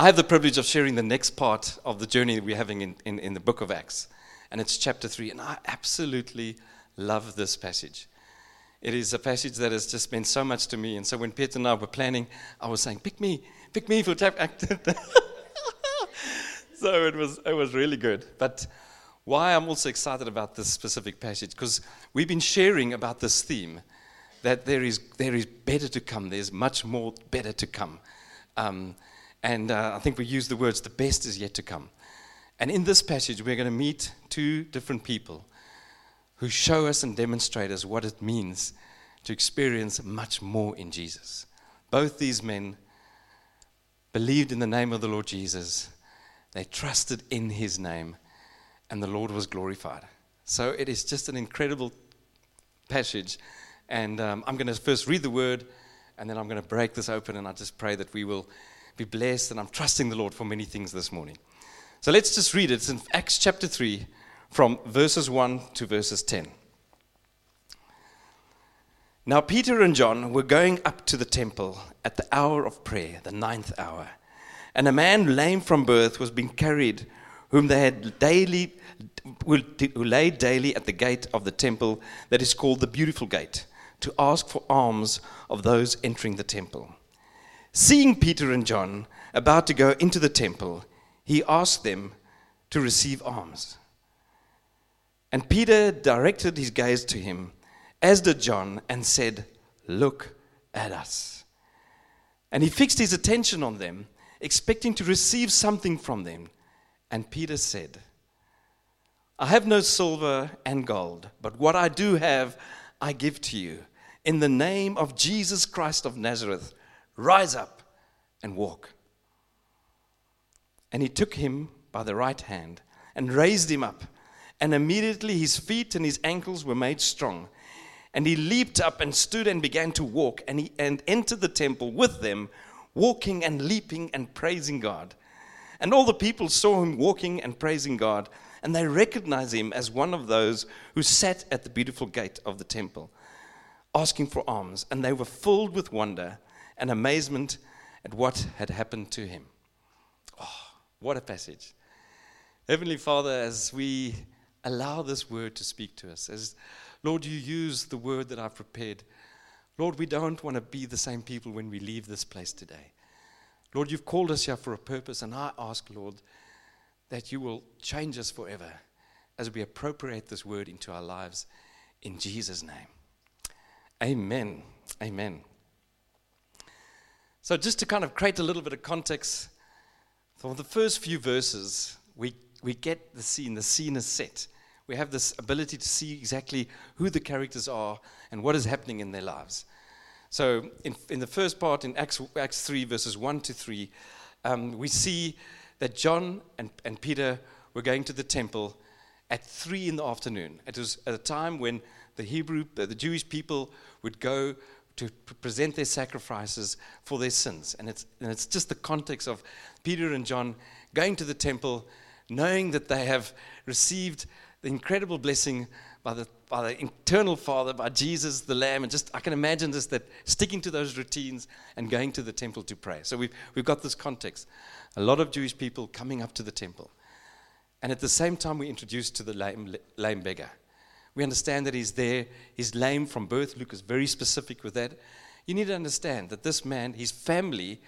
I have the privilege of sharing the next part of the journey that we're having in the book of Acts. And it's chapter 3. And I absolutely love this passage. It is a passage that has just meant so much to me. And so when Piet and I were planning, I was saying, pick me for chapter Acts. So it was really good. But why I'm also excited about this specific passage, because we've been sharing about this theme, that there is better to come. There's much more better to come. I think we use the words, the best is yet to come. And in this passage, we're going to meet two different people who show us and demonstrate us what it means to experience much more in Jesus. Both these men believed in the name of the Lord Jesus. They trusted in his name, and the Lord was glorified. So it is just an incredible passage. And I'm going to first read the word, and then I'm going to break this open, and I just pray that we will be blessed, and I'm trusting the Lord for many things this morning. So let's just read it. It's in Acts chapter 3, from verses 1 to verses 10. Now Peter and John were going up to the temple at the hour of prayer, the 9th hour. And a man lame from birth was being carried, whom they had who lay daily at the gate of the temple that is called the Beautiful Gate, to ask for alms of those entering the temple. Seeing Peter and John about to go into the temple, he asked them to receive alms. And Peter directed his gaze to him, as did John, and said, "Look at us." And he fixed his attention on them, expecting to receive something from them. And Peter said, "I have no silver and gold, but what I do have, I give to you. In the name of Jesus Christ of Nazareth, rise up and walk." And he took him by the right hand and raised him up. And immediately his feet and his ankles were made strong. And he leaped up and stood and began to walk. And he entered the temple with them, walking and leaping and praising God. And all the people saw him walking and praising God, and they recognized him as one of those who sat at the Beautiful Gate of the temple, asking for alms. And they were filled with wonder and amazement at what had happened to him. Oh, what a passage. Heavenly Father, as we allow this word to speak to us, as Lord, you use the word that I've prepared, Lord, we don't want to be the same people when we leave this place today. Lord, you've called us here for a purpose, and I ask, Lord, that you will change us forever as we appropriate this word into our lives in Jesus' name. Amen. Amen. So just to kind of create a little bit of context, for the first few verses, we get the scene. The scene is set. We have this ability to see exactly who the characters are and what is happening in their lives. So in the first part, in Acts 3, verses 1 to 3, we see that John and Peter were going to the temple at 3 in the afternoon. It was at a time when the Jewish people would go to present their sacrifices for their sins. And it's just the context of Peter and John going to the temple, knowing that they have received the incredible blessing by the eternal Father, by Jesus, the Lamb, and just I can imagine this, that sticking to those routines and going to the temple to pray. So we've got this context. A lot of Jewish people coming up to the temple. And at the same time, we're introduced to the lame beggar. We understand that he's there. He's lame from birth. Luke is very specific with that. You need to understand that this man, his family,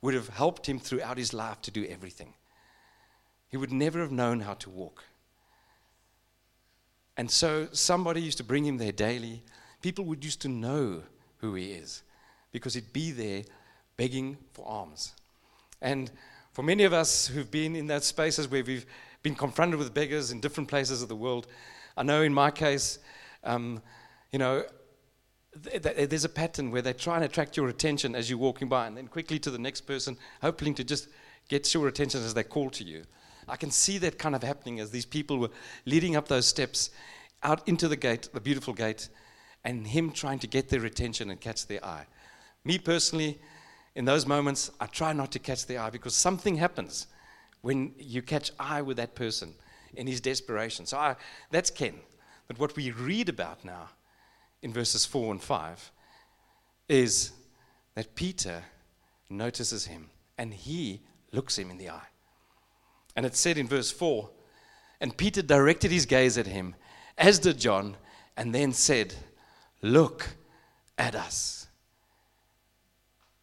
would have helped him throughout his life to do everything. He would never have known how to walk. And so somebody used to bring him there daily. People would used to know who he is because he'd be there begging for alms. And for many of us who've been in those spaces where we've been confronted with beggars in different places of the world, I know in my case, there's a pattern where they try and attract your attention as you're walking by and then quickly to the next person, hoping to just get your attention as they call to you. I can see that kind of happening as these people were leading up those steps out into the gate, the Beautiful Gate, and him trying to get their attention and catch their eye. Me personally, in those moments, I try not to catch their eye because something happens when you catch eye with that person in his desperation. So that's Ken. But what we read about now in verses 4 and 5 is that Peter notices him and he looks him in the eye. And it said in verse 4, and Peter directed his gaze at him, as did John, and then said, look at us.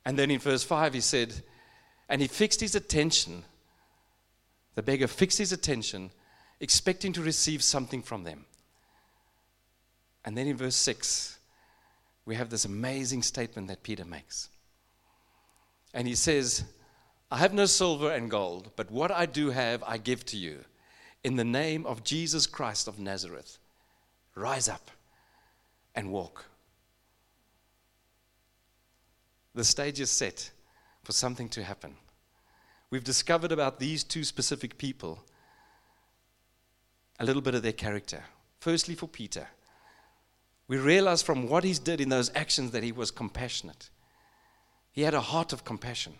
And then in verse 5 he said, and he fixed his attention, the beggar fixed his attention, expecting to receive something from them. And then in verse 6, we have this amazing statement that Peter makes. And he says, I have no silver and gold, but what I do have I give to you. In the name of Jesus Christ of Nazareth, rise up and walk. The stage is set for something to happen. We've discovered about these two specific people a little bit of their character. Firstly, for Peter, we realize from what he did in those actions that he was compassionate. He had a heart of compassion.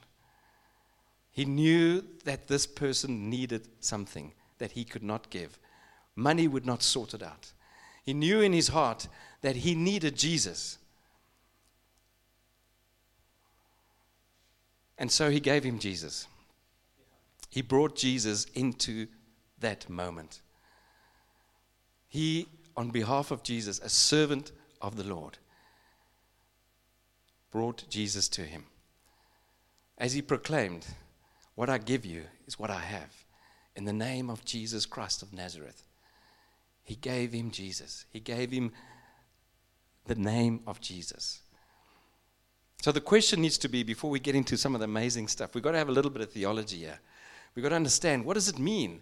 He knew that this person needed something that he could not give. Money would not sort it out. He knew in his heart that he needed Jesus. And so he gave him Jesus. He brought Jesus into that moment. He, on behalf of Jesus, a servant of the Lord, brought Jesus to him. As he proclaimed, what I give you is what I have. In the name of Jesus Christ of Nazareth. He gave him Jesus. He gave him the name of Jesus. So the question needs to be, before we get into some of the amazing stuff, we've got to have a little bit of theology here. We've got to understand, what does it mean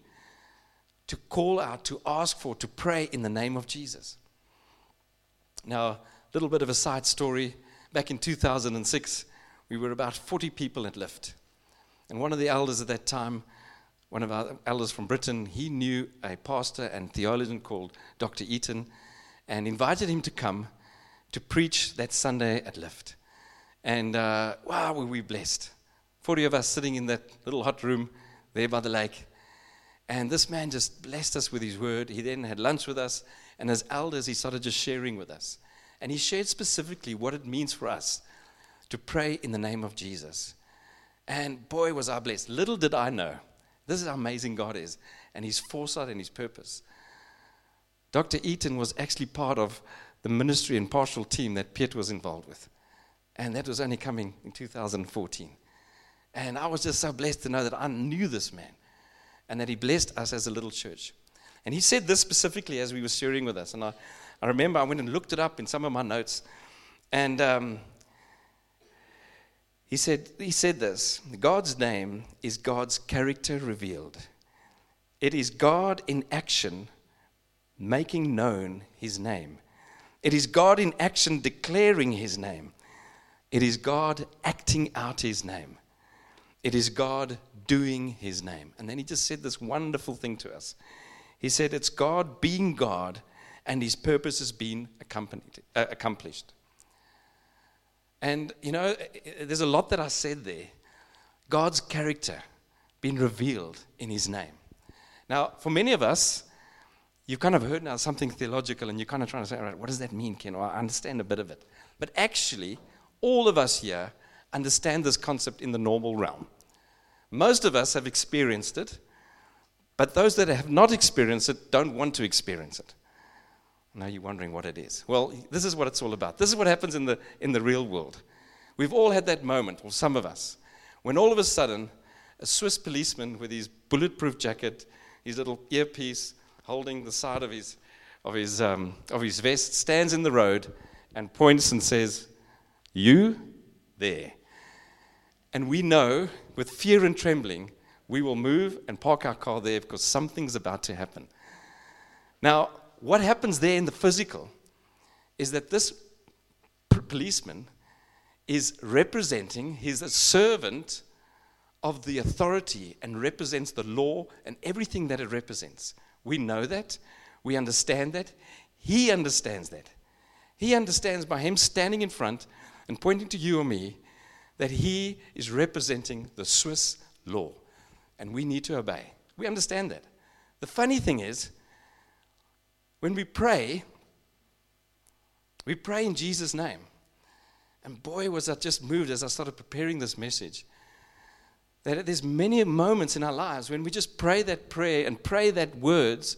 to call out, to ask for, to pray in the name of Jesus? Now, a little bit of a side story. Back in 2006, we were about 40 people at Lyft. And one of the elders at that time, one of our elders from Britain, he knew a pastor and theologian called Dr. Eaton and invited him to come to preach that Sunday at Lyft. And wow, were we blessed. 40 of us sitting in that little hot room there by the lake. And this man just blessed us with his word. He then had lunch with us. And as elders, he started just sharing with us. And he shared specifically what it means for us to pray in the name of Jesus. And boy, was I blessed. Little did I know. This is how amazing God is, and his foresight and his purpose. Dr. Eaton was actually part of the ministry and pastoral team that Piet was involved with. And that was only coming in 2014. And I was just so blessed to know that I knew this man and that he blessed us as a little church. And he said this specifically as we were sharing with us. And I remember I went and looked it up in some of my notes. And He said this, God's name is God's character revealed. It is God in action making known his name. It is God in action declaring his name. It is God acting out his name. It is God doing his name. And then he just said this wonderful thing to us. He said it's God being God and his purpose has been accomplished. And, you know, there's a lot that I said there. God's character being revealed in his name. Now, for many of us, you've kind of heard now something theological and you're kind of trying to say, all right, what does that mean, Ken? Well, I understand a bit of it. But actually, all of us here understand this concept in the normal realm. Most of us have experienced it, but those that have not experienced it don't want to experience it. Now you're wondering what it is. Well, this is what it's all about. This is what happens in the real world. We've all had that moment, or some of us, when all of a sudden, a Swiss policeman with his bulletproof jacket, his little earpiece, holding the side of his vest, stands in the road and points and says, "You there." And we know, with fear and trembling, we will move and park our car there because something's about to happen. Now, what happens there in the physical is that this policeman is representing, he's a servant of the authority and represents the law and everything that it represents. We know that. We understand that. He understands that. He understands by him standing in front and pointing to you or me that he is representing the Swiss law and we need to obey. We understand that. The funny thing is, when we pray in Jesus' name. And boy, was I just moved as I started preparing this message. that there's many moments in our lives when we just pray that prayer and pray that words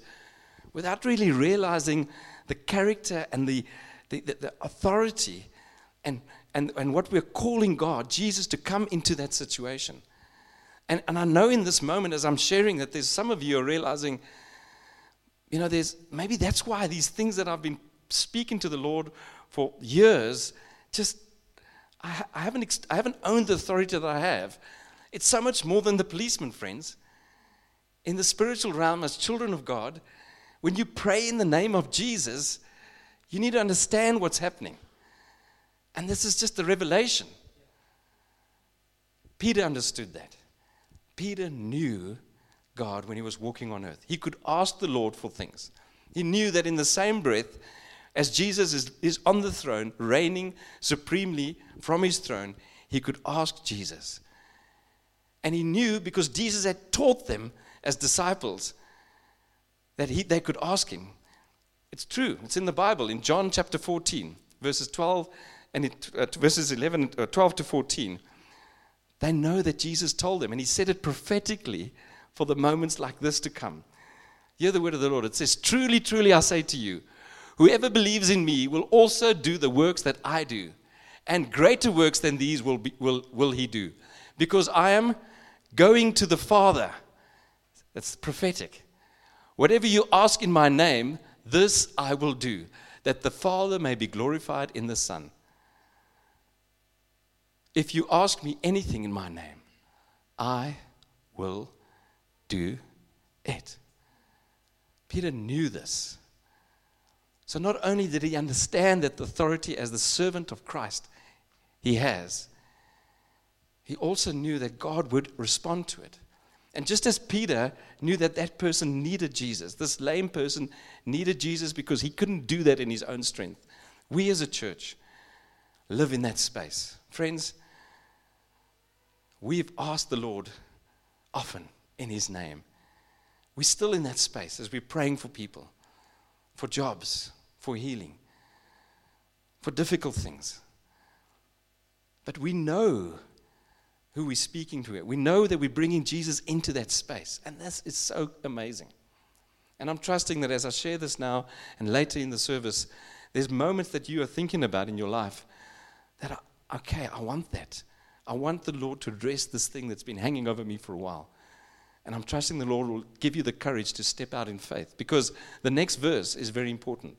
without really realizing the character and the authority and what we're calling God, Jesus, to come into that situation. And I know in this moment as I'm sharing that there's some of you are realizing, you know, there's maybe that's why these things that I've been speaking to the Lord for years, just I haven't owned the authority that I have. It's so much more than the policeman, friends. In the spiritual realm, as children of God, when you pray in the name of Jesus, you need to understand what's happening. And this is just the revelation. Peter understood that. Peter knew God when he was walking on earth. He could ask the Lord for things. He knew that in the same breath as Jesus is on the throne, reigning supremely from his throne, he could ask Jesus. And he knew because Jesus had taught them as disciples that they could ask him. It's true. It's in the Bible, in John chapter 14, verses 11, 12 to 14. They know that Jesus told them, and he said it prophetically for the moments like this to come. Hear the word of the Lord. It says, "Truly, truly, I say to you, whoever believes in me will also do the works that I do, and greater works than these will he do, because I am going to the Father." That's prophetic. "Whatever you ask in my name, this I will do, that the Father may be glorified in the Son. If you ask me anything in my name, I will do it." Peter knew this. So not only did he understand that the authority as the servant of Christ he has, he also knew that God would respond to it. And just as Peter knew that that person needed Jesus, this lame person needed Jesus because he couldn't do that in his own strength, we as a church live in that space. Friends, we've asked the Lord often in his name. We're still in that space as we're praying for people, for jobs, for healing, for difficult things. But we know who we're speaking to. We know that we're bringing Jesus into that space. And this is so amazing. And I'm trusting that as I share this now and later in the service, there's moments that you are thinking about in your life that I want that. I want the Lord to address this thing that's been hanging over me for a while. And I'm trusting the Lord will give you the courage to step out in faith, because the next verse is very important.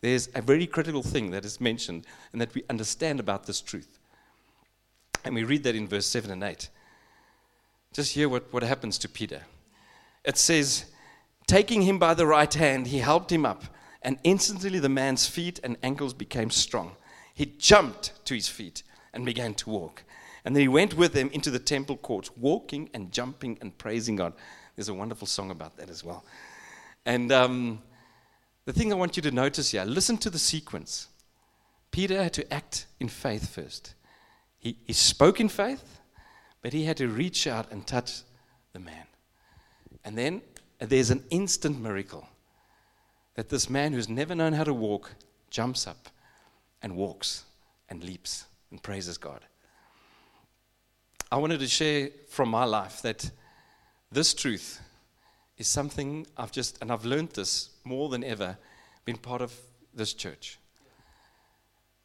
There's a very critical thing that is mentioned and that we understand about this truth. And we read that in verse 7 and 8. Just hear what happens to Peter. It says, "Taking him by the right hand, he helped him up, and instantly the man's feet and ankles became strong. He jumped to his feet and began to walk. And then he went with them into the temple courts, walking and jumping and praising God." There's a wonderful song about that as well. And the thing I want you to notice here, listen to the sequence. Peter had to act in faith first. He spoke in faith, but he had to reach out and touch the man. And then there's an instant miracle that this man who's never known how to walk jumps up and walks and leaps and praises God. I wanted to share from my life that this truth is something I've learned this more than ever, been part of this church.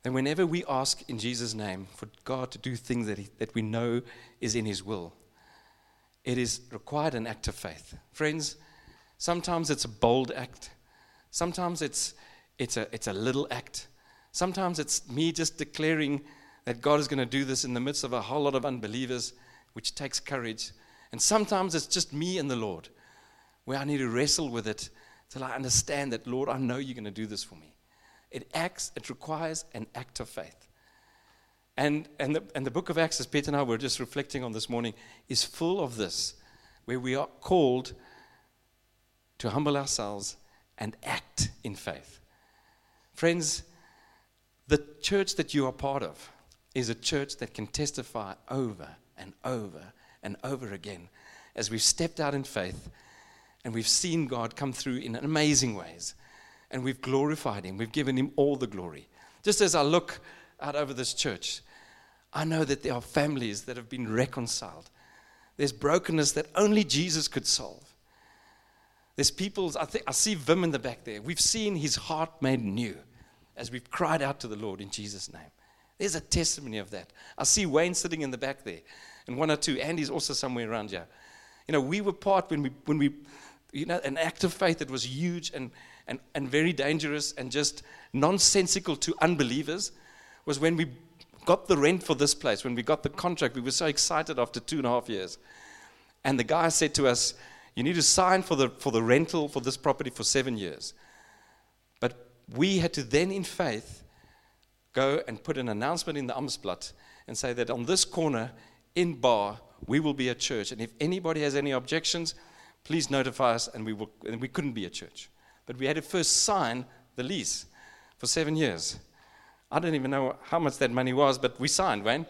And whenever we ask in Jesus' name for God to do things that we know is in his will, it is required an act of faith. Friends, sometimes it's a bold act. Sometimes it's a little act. Sometimes it's me just declaring that God is going to do this in the midst of a whole lot of unbelievers, which takes courage. And sometimes it's just me and the Lord, where I need to wrestle with it till I understand that, Lord, I know you're going to do this for me. It requires an act of faith. And the book of Acts, as Piet and I were just reflecting on this morning, is full of this, where we are called to humble ourselves and act in faith. Friends, the church that you are part of is a church that can testify over and over and over again as we've stepped out in faith and we've seen God come through in amazing ways, and we've glorified him. We've given him all the glory. Just as I look out over this church, I know that there are families that have been reconciled, There's brokenness that only Jesus could solve. There's people, I see Vim in the back there. We've seen his heart made new as we've cried out to the Lord in Jesus' name. There's a testimony of that. I see Wayne sitting in the back there, and one or two. Andy's also somewhere around here. You know, we were part when we, you know, an act of faith that was huge and very dangerous and just nonsensical to unbelievers was when we got the rent for this place. When we got the contract, we were so excited after 2.5 years. And the guy said to us, "You need to sign for the rental for this property for 7 years." But we had to then, in faith, go and put an announcement in the Amtsblatt and say that on this corner in Bar, we will be a church. And if anybody has any objections, please notify us, and we couldn't be a church. But we had to first sign the lease for 7 years. I don't even know how much that money was, but we signed, Wayne.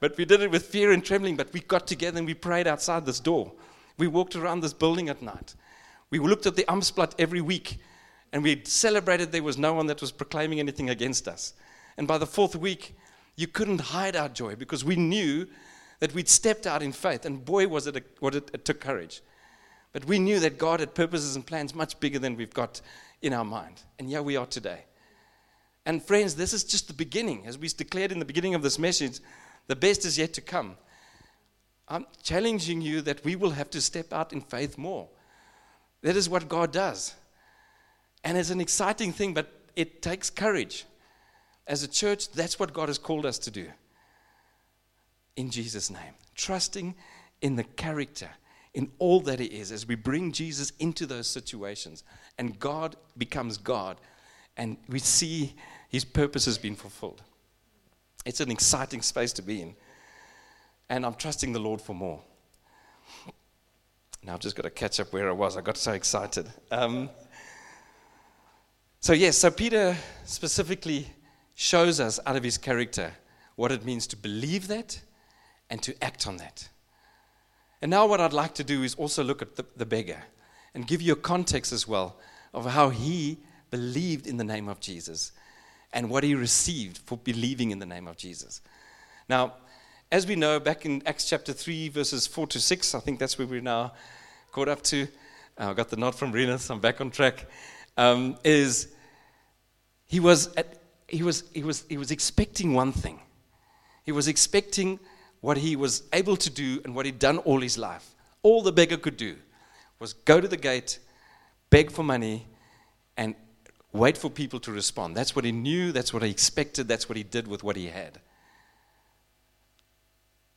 But we did it with fear and trembling, but we got together and we prayed outside this door. We walked around this building at night. We looked at the Amtsblatt every week, and we celebrated there was no one that was proclaiming anything against us. And by the fourth week, you couldn't hide our joy because we knew that we'd stepped out in faith, and boy, was it it took courage. But we knew that God had purposes and plans much bigger than we've got in our mind. And here we are today. And friends, this is just the beginning. As we declared in the beginning of this message, the best is yet to come. I'm challenging you that we will have to step out in faith more. That is what God does. And it's an exciting thing, but it takes courage. As a church, that's what God has called us to do. In Jesus' name. Trusting in the character, in all that he is, as we bring Jesus into those situations. And God becomes God. And we see his purpose has been fulfilled. It's an exciting space to be in. And I'm trusting the Lord for more. Now I've just got to catch up where I was. I got so excited. So Peter specifically shows us out of his character what it means to believe that and to act on that. And now what I'd like to do is also look at the beggar and give you a context as well of how he believed in the name of Jesus and what he received for believing in the name of Jesus. Now, as we know, back in Acts chapter 3, verses 4-6, I think that's where we're now caught up to. I got the nod from Rena, so I'm back on track. He was expecting one thing. He was expecting what he was able to do and what he'd done all his life. All the beggar could do was go to the gate, beg for money, and wait for people to respond. That's what he knew, that's what he expected, that's what he did with what he had.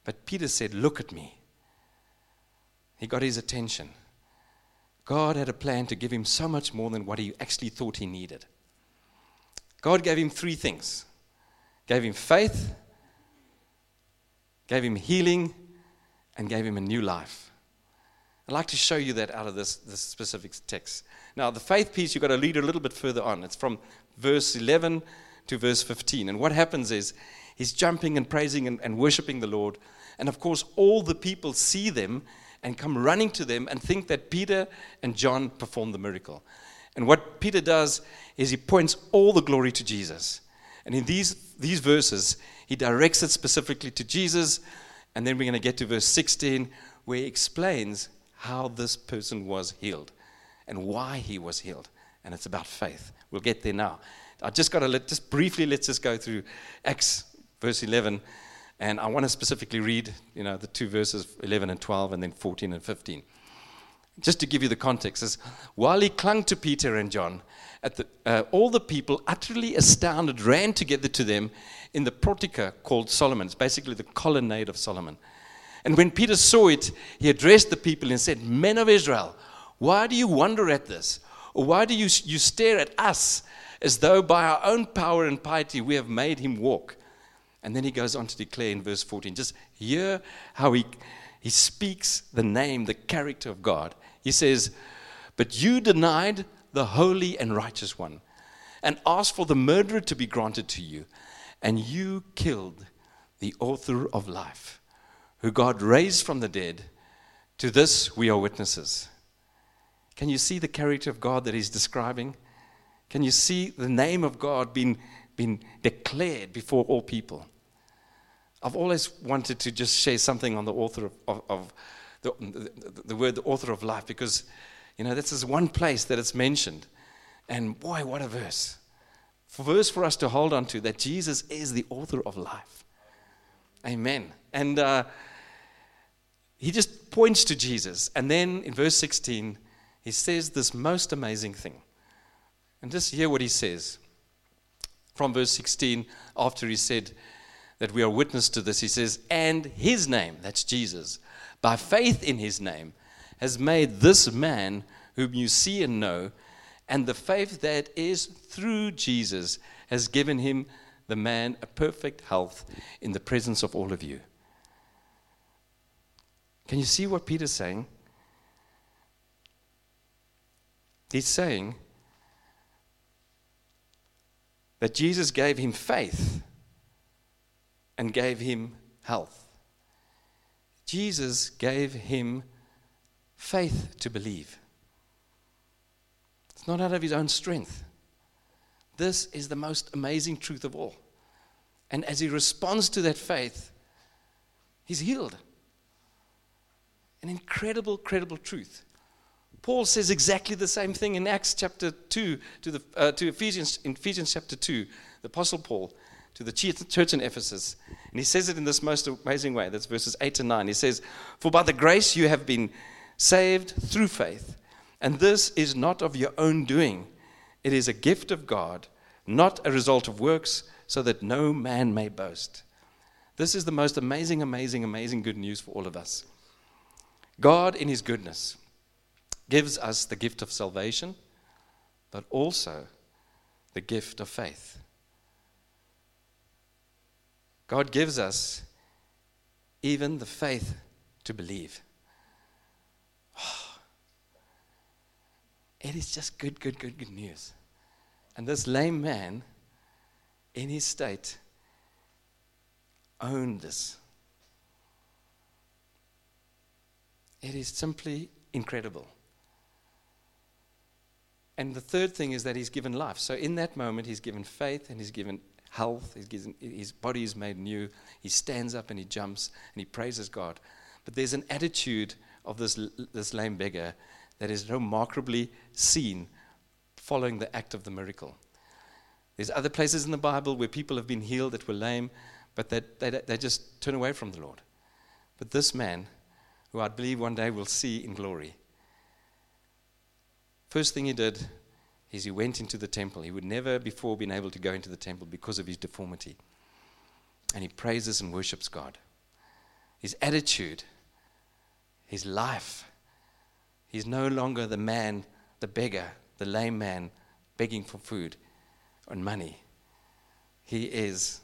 But Peter said, "Look at me." He got his attention. God had a plan to give him so much more than what he actually thought he needed. God gave him three things. Gave him faith, gave him healing, and gave him a new life. I'd like to show you that out of this specific text. Now, the faith piece, you've got to read a little bit further on. It's from verse 11 to verse 15. And what happens is he's jumping and praising and worshiping the Lord. And, of course, all the people see them and come running to them and think that Peter and John performed the miracle. And what Peter does is he points all the glory to Jesus. And in these verses, he directs it specifically to Jesus. And then we're going to get to verse 16 where he explains how this person was healed and why he was healed. And it's about faith. We'll get there now. I just got to let's just go through Acts verse 11. And I want to specifically read, you know, the two verses 11 and 12 and then 14 and 15. Just to give you the context. Is while he clung to Peter and John, all the people, utterly astounded, ran together to them in the portico called Solomon. It's basically the colonnade of Solomon. And when Peter saw it, he addressed the people and said, "Men of Israel, why do you wonder at this? Or why do you stare at us as though by our own power and piety we have made him walk?" And then he goes on to declare in verse 14, just hear how he speaks the name, the character of God. He says, "But you denied the holy and righteous one and asked for the murderer to be granted to you. And you killed the author of life, who God raised from the dead. To this we are witnesses." Can you see the character of God that he's describing? Can you see the name of God being declared before all people? I've always wanted to just share something on the author of the word, the author of life, because, you know, this is one place that it's mentioned. And boy, what a verse. Verse for us to hold on to, that Jesus is the author of life. Amen. And he just points to Jesus. And then in verse 16, he says this most amazing thing. And just hear what he says. From verse 16, after he said that we are witness to this, he says, and his name, that's Jesus, by faith in his name, has made this man whom you see and know, and the faith that is through Jesus has given him, the man, a perfect health in the presence of all of you. Can you see what Peter's saying? He's saying that Jesus gave him faith and gave him health. Jesus gave him faith to believe. It's not out of his own strength. This is the most amazing truth of all. And as he responds to that faith, he's healed. An incredible, incredible truth. Paul says exactly the same thing in Acts chapter 2 to Ephesians, in Ephesians chapter 2, the Apostle Paul to the church in Ephesus. And he says it in this most amazing way. That's verses 8 and 9. He says, for by the grace you have been saved through faith, and this is not of your own doing. It is a gift of God, not a result of works, so that no man may boast. This is the most amazing, amazing, amazing good news for all of us. God, in his goodness, gives us the gift of salvation, but also the gift of faith. God gives us even the faith to believe. Oh, it is just good, good, good, good news. And this lame man, in his state, owned this. It is simply incredible. And the third thing is that he's given life. So in that moment, he's given faith and he's given health, his body is made new, he stands up and he jumps and he praises God. But there's an attitude of this lame beggar that is remarkably seen following the act of the miracle. There's other places in the Bible where people have been healed that were lame, but that they just turn away from the Lord. But this man, who I believe one day we'll see in glory, first thing he did is he went into the temple. He would never before been able to go into the temple because of his deformity. And he praises and worships God. His attitude, his life, he's no longer the man, the beggar, the lame man begging for food and money. He is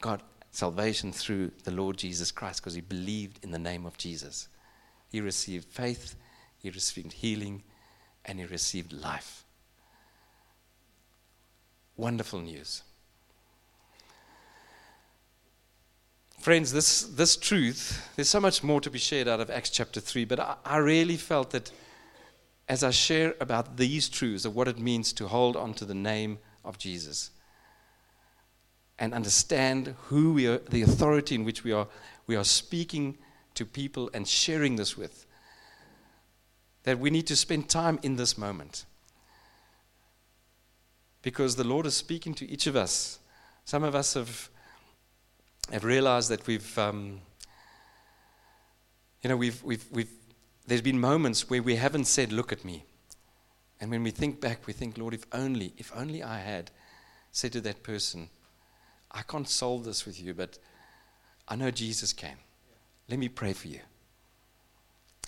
God, salvation through the Lord Jesus Christ, because he believed in the name of Jesus. He received faith, he received healing, and he received life. Wonderful news. Friends, this truth, there's so much more to be shared out of Acts chapter 3, but I really felt that as I share about these truths of what it means to hold on to the name of Jesus and understand who we are, the authority in which we are speaking to people and sharing this with, that we need to spend time in this moment. Because the Lord is speaking to each of us. Some of us have realized that we've there's been moments where we haven't said, "Look at me," and when we think back, we think, "Lord, if only I had said to that person, I can't solve this with you, but I know Jesus can. Let me pray for you."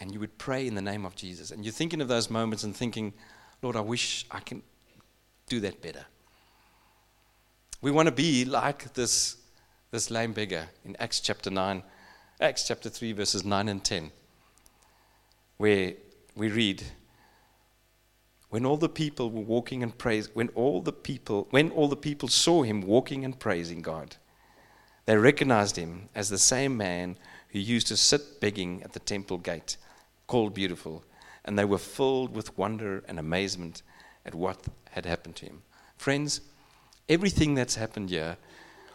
And you would pray in the name of Jesus, and you're thinking of those moments and thinking, "Lord, I wish I can do that better." We want to be like this lame beggar in Acts chapter 3, verses 9 and 10, where we read, when all the people saw him walking and praising God, they recognized him as the same man who used to sit begging at the temple gate, called Beautiful, and they were filled with wonder and amazement at what had happened to him. Friends, everything that's happened here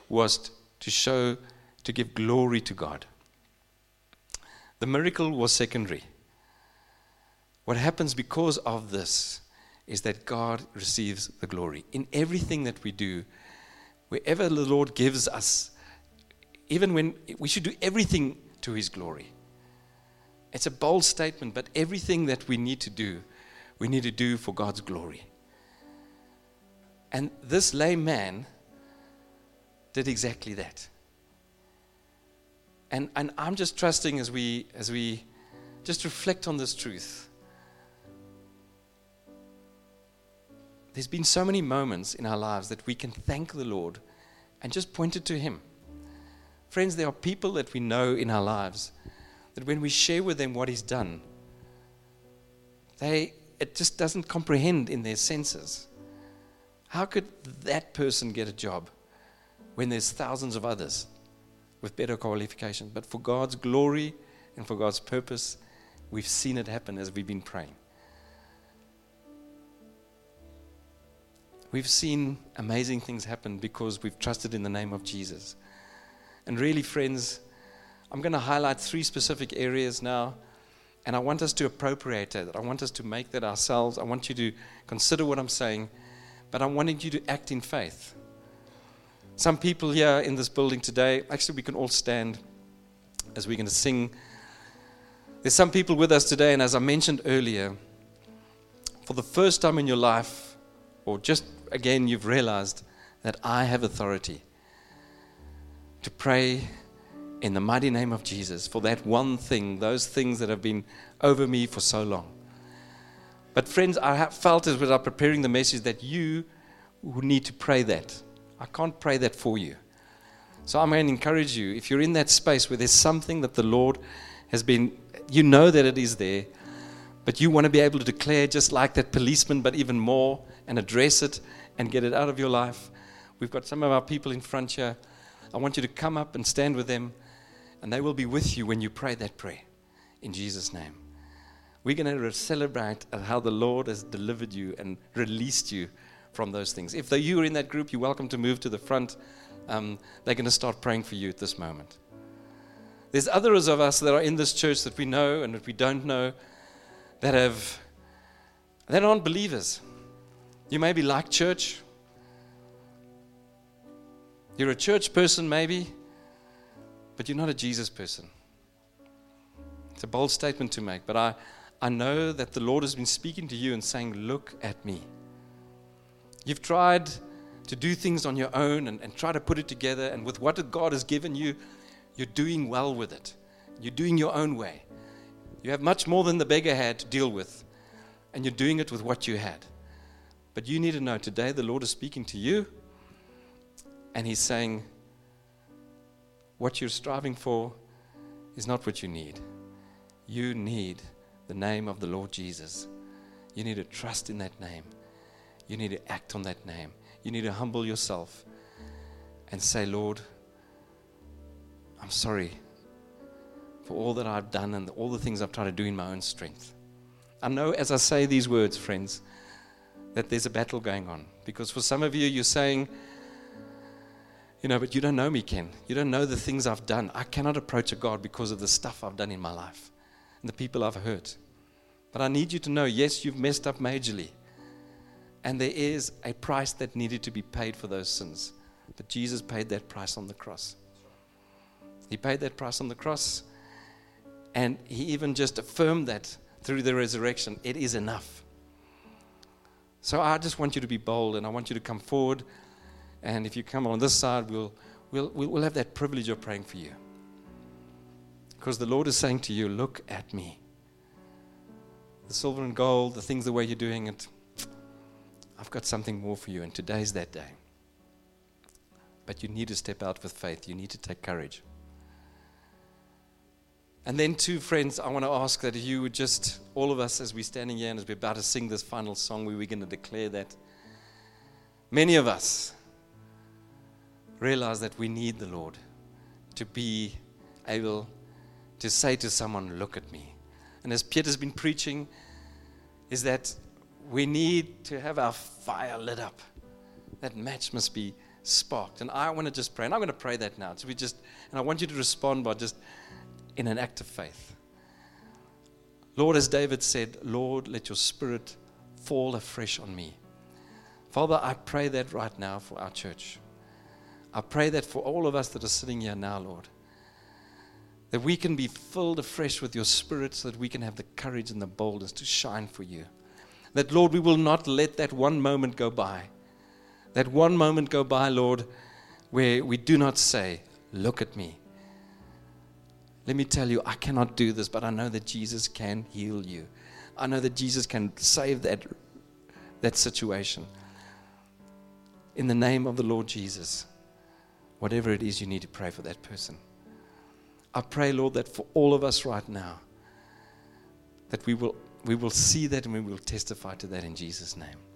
was to show to give glory to God. The miracle was secondary. What happens because of this is that God receives the glory. In everything that we do, wherever the Lord gives us, even when we should do everything to His glory. It's a bold statement, but everything that we need to do for God's glory. And this lame man did exactly that. And I'm just trusting as we just reflect on this truth. There's been so many moments in our lives that we can thank the Lord and just point it to Him. Friends, there are people that we know in our lives that when we share with them what He's done, it just doesn't comprehend in their senses. How could that person get a job when there's thousands of others with better qualifications? But for God's glory and for God's purpose, we've seen it happen as we've been praying. We've seen amazing things happen because we've trusted in the name of Jesus. And really, friends, I'm going to highlight 3 specific areas now, and I want us to appropriate that. I want us to make that ourselves. I want you to consider what I'm saying, but I wanted you to act in faith. Some people here in this building today, actually we can all stand as we're going to sing. There's some people with us today, and as I mentioned earlier, for the first time in your life, or just again you've realized that I have authority to pray in the mighty name of Jesus for that one thing, those things that have been over me for so long. But friends, I have felt as without preparing the message that you need to pray that. I can't pray that for you. So I'm going to encourage you, if you're in that space where there's something that the Lord has been, you know that it is there, but you want to be able to declare just like that policeman, but even more, and address it and get it out of your life. We've got some of our people in front here. I want you to come up and stand with them, and they will be with you when you pray that prayer in Jesus' name. We're going to celebrate how the Lord has delivered you and released you from those things. If you are in that group, you're welcome to move to the front. They're going to start praying for you at this moment. There's others of us that are in this church that we know and that we don't know that aren't believers. You maybe like church. You're a church person maybe, but you're not a Jesus person. It's a bold statement to make, but I know that the Lord has been speaking to you and saying, look at me. You've tried to do things on your own and try to put it together, and with what God has given you, you're doing well with it. You're doing your own way. You have much more than the beggar had to deal with, and you're doing it with what you had. But you need to know today the Lord is speaking to you, and He's saying, what you're striving for is not what you need. You need the name of the Lord Jesus. You need to trust in that name. You need to act on that name. You need to humble yourself and say, Lord, I'm sorry for all that I've done and all the things I've tried to do in my own strength. I know as I say these words, friends, that there's a battle going on. Because for some of you, you're saying, but you don't know me, Ken. You don't know the things I've done. I cannot approach a God because of the stuff I've done in my life and the people I've hurt. But I need you to know, yes, you've messed up majorly. And there is a price that needed to be paid for those sins. But Jesus paid that price on the cross. He paid that price on the cross. And He even just affirmed that through the resurrection. It is enough. So I just want you to be bold, and I want you to come forward. And if you come on this side, we'll have that privilege of praying for you. Because the Lord is saying to you, look at me. The silver and gold, the things, the way you're doing it, I've got something more for you, and today's that day. But you need to step out with faith. You need to take courage. And then 2, friends, I want to ask that you would just, all of us as we're standing here and as we're about to sing this final song where we're going to declare that, many of us realize that we need the Lord to be able to say to someone, look at me. And as Piet has been preaching, is that we need to have our fire lit up. That match must be sparked. And I want to just pray. And I'm going to pray that now. So we just, and I want you to respond by just in an act of faith. Lord, as David said, Lord, let your spirit fall afresh on me. Father, I pray that right now for our church. I pray that for all of us that are sitting here now, Lord, that we can be filled afresh with your spirit so that we can have the courage and the boldness to shine for you. That, Lord, we will not let that one moment go by. That one moment go by, Lord, where we do not say, look at me. Let me tell you, I cannot do this, but I know that Jesus can heal you. I know that Jesus can save that situation. In the name of the Lord Jesus, whatever it is, you need to pray for that person. I pray, Lord, that for all of us right now, that we will see that and we will testify to that in Jesus' name.